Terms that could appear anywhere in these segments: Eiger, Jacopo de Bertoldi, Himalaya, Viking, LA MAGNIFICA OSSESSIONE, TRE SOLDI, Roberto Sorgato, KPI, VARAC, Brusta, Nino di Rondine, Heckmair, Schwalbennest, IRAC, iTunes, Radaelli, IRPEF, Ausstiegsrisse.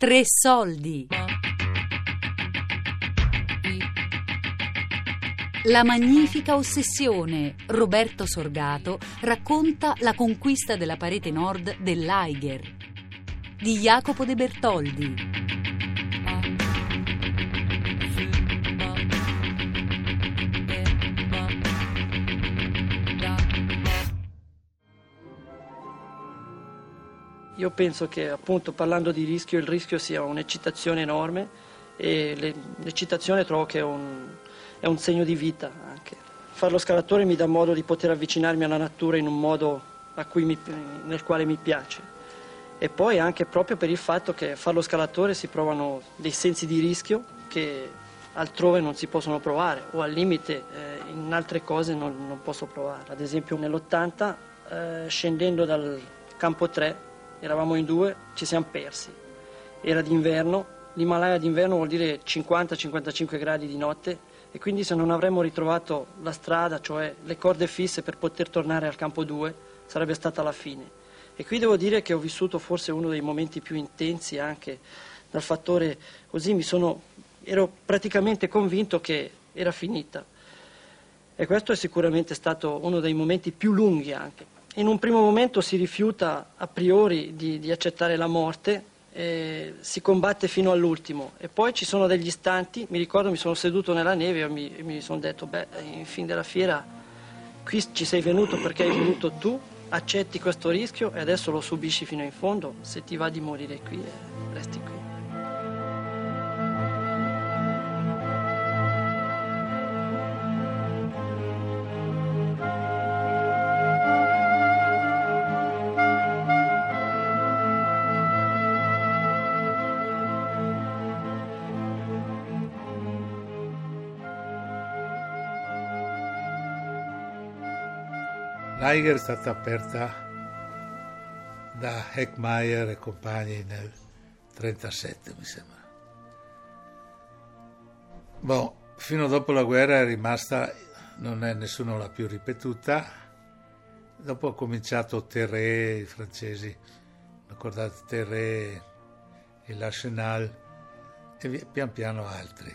Tre soldi. La magnifica ossessione. Roberto Sorgato racconta la conquista della parete nord dell'Eiger di Jacopo de Bertoldi. Io penso che, appunto, parlando di rischio, il rischio sia un'eccitazione enorme e l'eccitazione trovo che è un segno di vita anche. Fare lo scalatore mi dà modo di poter avvicinarmi alla natura in un modo nel quale mi piace. E poi anche proprio per il fatto che fare lo scalatore si provano dei sensi di rischio che altrove non si possono provare, o al limite in altre cose non posso provare. Ad esempio nell'80 scendendo dal campo 3 eravamo in due, ci siamo persi. Era d'inverno, l'Himalaya d'inverno vuol dire 50-55 gradi di notte, e quindi se non avremmo ritrovato la strada, cioè le corde fisse per poter tornare al campo 2, sarebbe stata la fine. E qui devo dire che ho vissuto forse uno dei momenti più intensi, anche dal fattore così ero praticamente convinto che era finita. E questo è sicuramente stato uno dei momenti più lunghi anche. In un primo momento si rifiuta a priori di accettare la morte, e si combatte fino all'ultimo, e poi ci sono degli istanti, mi ricordo mi sono seduto nella neve e mi sono detto, in fin della fiera qui ci sei venuto perché hai voluto tu, accetti questo rischio e adesso lo subisci fino in fondo, se ti va di morire qui resti qui. L'Eiger è stata aperta da Heckmair e compagni nel 1937, mi sembra. Fino dopo la guerra è rimasta, nessuno l'ha più ripetuta. Dopo ha cominciato TRE, i francesi, ricordate TRE e l'Arsenal, e pian piano altri.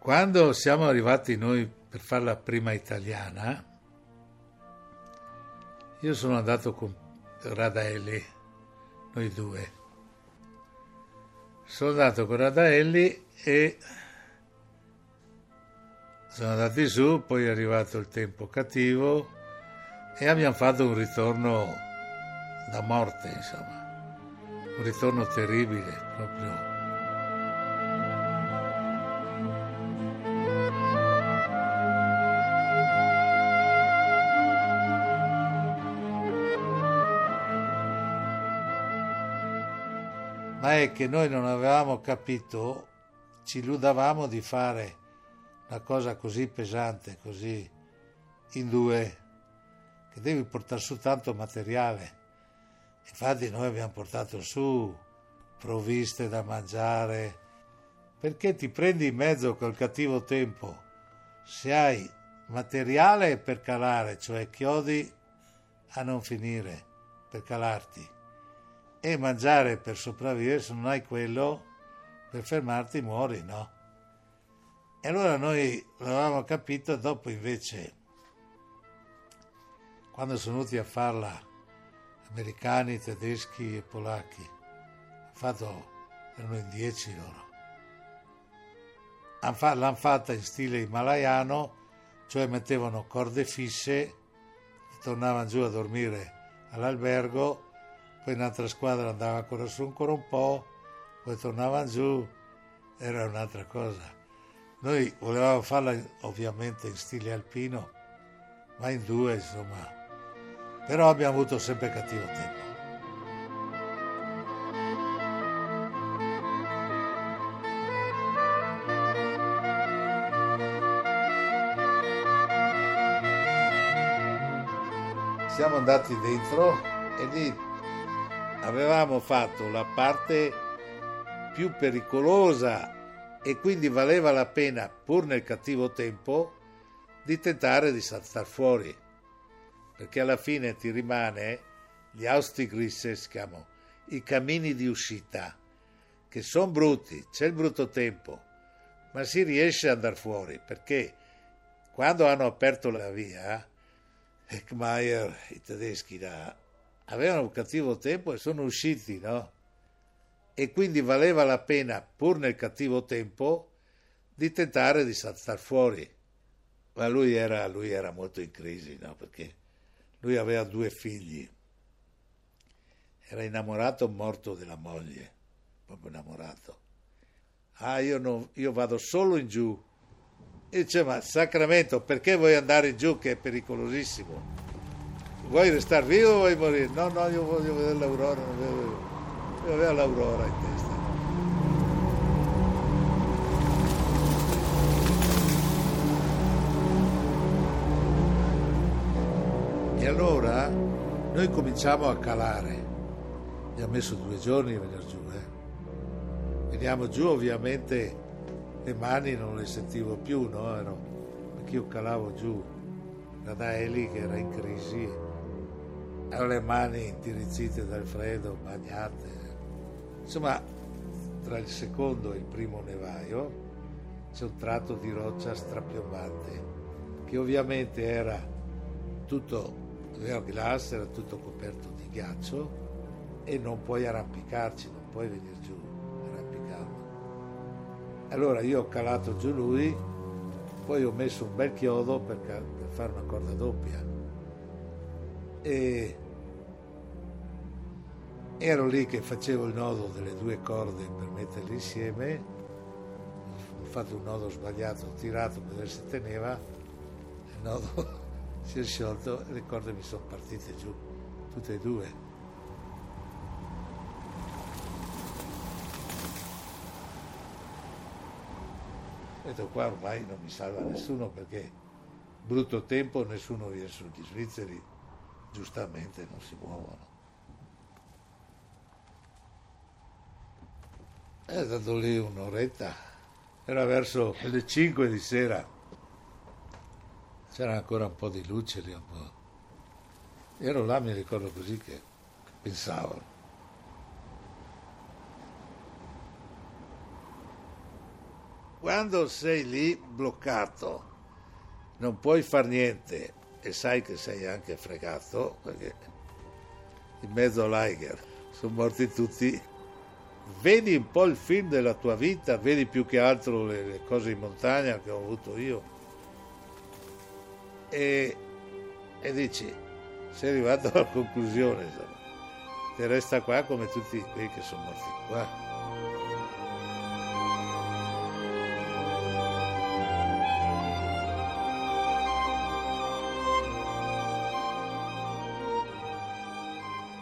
Quando siamo arrivati noi per fare la prima italiana, io sono andato con Radaelli, noi due. Sono andato con Radaelli e sono andati su, poi è arrivato il tempo cattivo e abbiamo fatto un ritorno da morte, insomma, un ritorno terribile proprio. Ma è che noi non avevamo capito, ci illudavamo di fare una cosa così pesante, così in due, che devi portare su tanto materiale. Infatti noi abbiamo portato su provviste da mangiare, perché ti prendi in mezzo col cattivo tempo. Se hai materiale per calare, cioè chiodi a non finire per calarti, e mangiare per sopravvivere, se non hai quello per fermarti muori, no? E allora noi l'avevamo capito. Dopo invece, quando sono venuti a farla americani, tedeschi e polacchi, erano in 10 loro, l'hanno fatta in stile himalayano, cioè mettevano corde fisse, tornavano giù a dormire all'albergo, poi un'altra squadra andava ancora su ancora un po', poi tornavano giù, era un'altra cosa. Noi volevamo farla ovviamente in stile alpino, ma in due, insomma. Però abbiamo avuto sempre cattivo tempo. Siamo andati dentro e lì avevamo fatto la parte più pericolosa e quindi valeva la pena, pur nel cattivo tempo, di tentare di saltar fuori, perché alla fine ti rimane gli Ausstiegsrisse, si chiamano i cammini di uscita, che sono brutti, c'è il brutto tempo, ma si riesce ad andare fuori, perché quando hanno aperto la via, Heckmair, i tedeschi là, avevano un cattivo tempo e sono usciti, no? E quindi valeva la pena, pur nel cattivo tempo, di tentare di saltare fuori. Ma lui era molto in crisi, no? Perché lui aveva 2 figli, era innamorato morto della moglie, proprio innamorato. Io vado solo in giù. E dice, ma Sacramento, perché vuoi andare in giù che è pericolosissimo? Vuoi restare vivo o vuoi morire? No, io voglio vedere l'aurora, io avevo l'aurora in testa. E allora noi cominciamo a calare. Abbiamo messo 2 giorni a venire giù. Veniamo giù, ovviamente le mani non le sentivo più, no? Perché io calavo giù. Radaelli, che era in crisi, aveva le mani intirizzite dal freddo, bagnate. Insomma, tra il secondo e il primo nevaio c'è un tratto di roccia strapiombante, che ovviamente era tutto vero glass, era tutto coperto di ghiaccio e non puoi arrampicarci, non puoi venire giù arrampicarmi. Allora io ho calato giù lui, poi ho messo un bel chiodo per fare una corda doppia e ero lì che facevo il nodo delle 2 corde per metterle insieme. Ho fatto un nodo sbagliato, ho tirato per vedere se teneva, il nodo si è sciolto e le corde mi sono partite giù, tutte e 2. Ho detto, qua ormai non mi salva nessuno, perché brutto tempo, nessuno viene su, gli svizzeri giustamente non si muovono. È stato lì un'oretta, era verso le 5 di sera. C'era ancora un po' di luce lì, un po'. Ero là, mi ricordo così che pensavo. Quando sei lì bloccato, non puoi far niente e sai che sei anche fregato, perché in mezzo all'Eiger sono morti tutti. Vedi un po' il film della tua vita, vedi più che altro le cose in montagna che ho avuto io. E dici, sei arrivato alla conclusione, insomma, ti resta qua come tutti quelli che sono morti qua.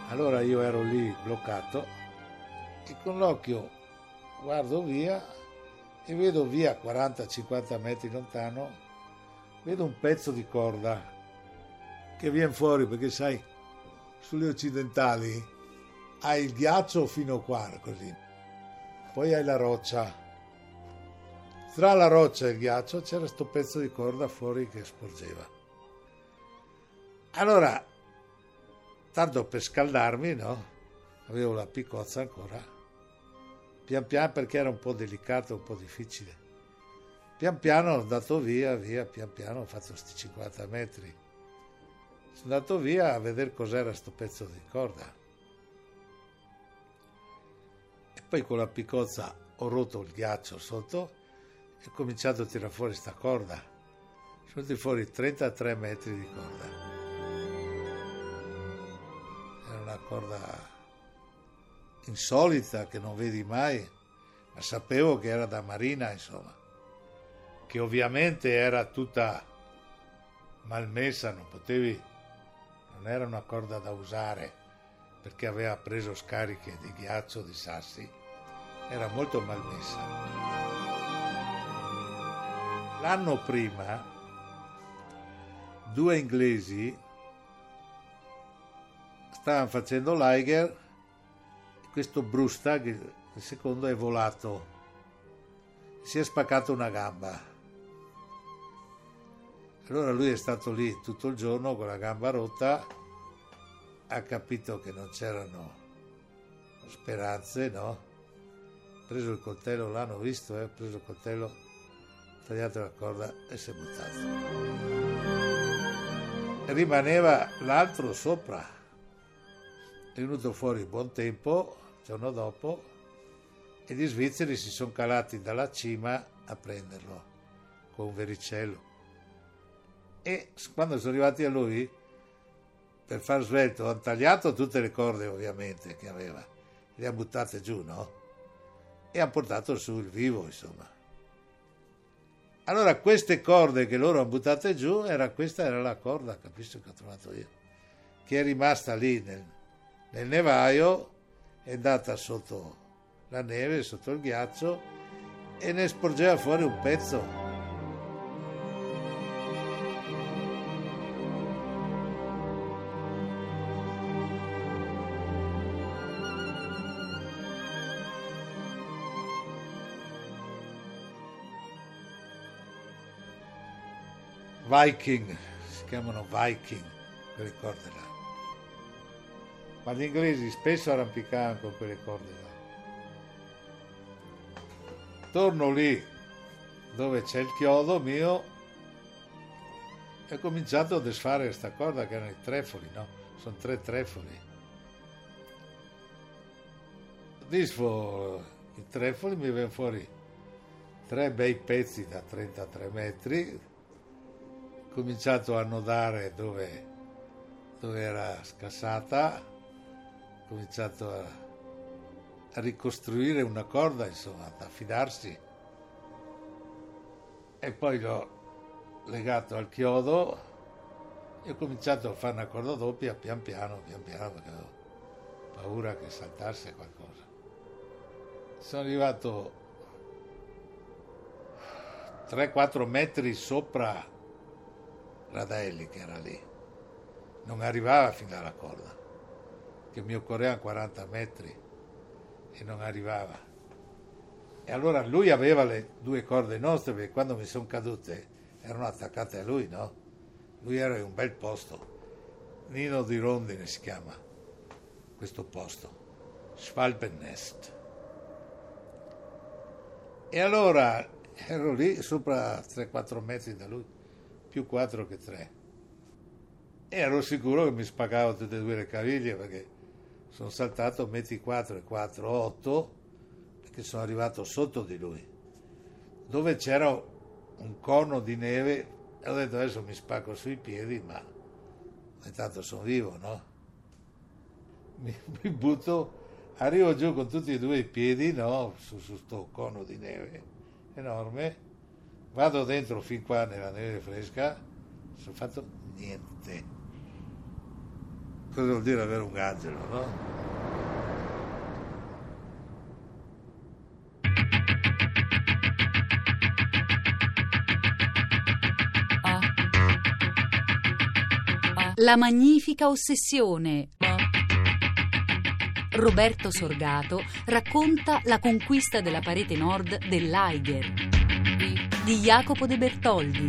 Allora io ero lì bloccato e con l'occhio guardo via e vedo via 40-50 metri lontano. Vedo un pezzo di corda che viene fuori, perché sai, sulle occidentali hai il ghiaccio fino qua, così. Poi hai la roccia. Tra la roccia e il ghiaccio c'era sto pezzo di corda fuori che sporgeva. Allora, tanto per scaldarmi, no? Avevo la piccozza ancora. Pian piano, perché era un po' delicato, un po' difficile. Pian piano ho andato via, pian piano ho fatto questi 50 metri. Sono andato via a vedere cos'era sto pezzo di corda. E poi con la piccozza ho rotto il ghiaccio sotto e ho cominciato a tirare fuori sta corda. Sono venuti fuori 33 metri di corda. Era una corda insolita che non vedi mai, ma sapevo che era da marina, insomma. Che ovviamente era tutta malmessa, non era una corda da usare, perché aveva preso scariche di ghiaccio, di sassi, era molto malmessa. L'anno prima 2 inglesi stavano facendo l'Eiger e questo Brusta, il secondo, è volato, si è spaccato una gamba. Allora lui è stato lì tutto il giorno con la gamba rotta, ha capito che non c'erano speranze, no? Preso il coltello, l'hanno visto, ha preso il coltello, tagliato la corda e si è buttato. Rimaneva l'altro sopra, è venuto fuori in buon tempo, il giorno dopo, e gli svizzeri si sono calati dalla cima a prenderlo con un vericello. E quando sono arrivati a lui, per far svelto, hanno tagliato tutte le corde ovviamente che aveva, le hanno buttate giù, no? E hanno portato su il vivo, insomma. Allora queste corde che loro hanno buttate giù, questa era la corda, capisci, che ho trovato io, che è rimasta lì nel nevaio, è andata sotto la neve, sotto il ghiaccio, e ne sporgeva fuori un pezzo. Viking, si chiamano Viking, quelle corde là. Ma gli inglesi spesso arrampicavano con quelle corde là. Torno lì, dove c'è il chiodo mio, e ho cominciato a desfare questa corda, che erano i trefoli, no? Sono 3 trefoli. Disfo i trefoli, mi vengono fuori 3 bei pezzi da 33 metri, cominciato a nodare dove era scassata, cominciato a ricostruire una corda, insomma, ad affidarsi, e poi l'ho legato al chiodo e ho cominciato a fare una corda doppia pian piano, perché avevo paura che saltasse qualcosa. Sono arrivato 3-4 metri sopra Radaelli, che era lì, non arrivava fino alla corda, che mi occorreva 40 metri e non arrivava. E allora lui aveva le 2 corde nostre, perché quando mi sono cadute erano attaccate a lui, no? Lui era in un bel posto, Nino di Rondine si chiama questo posto, Schwalbennest. E allora ero lì sopra 3-4 metri da lui, più 4 che 3, e ero sicuro che mi spaccavo tutte e 2 le caviglie, perché sono saltato metri 4 e 4, 8, perché sono arrivato sotto di lui, dove c'era un cono di neve, e ho detto adesso mi spacco sui piedi, ma intanto sono vivo, no? Mi butto, arrivo giù con tutti e 2 i piedi, no? Su sto cono di neve enorme. Vado dentro fin qua nella neve fresca, non sono fatto niente. Cosa vuol dire avere un angelo, no? La magnifica ossessione. Roberto Sorgato racconta la conquista della parete nord dell'Eiger di Jacopo de Bertoldi,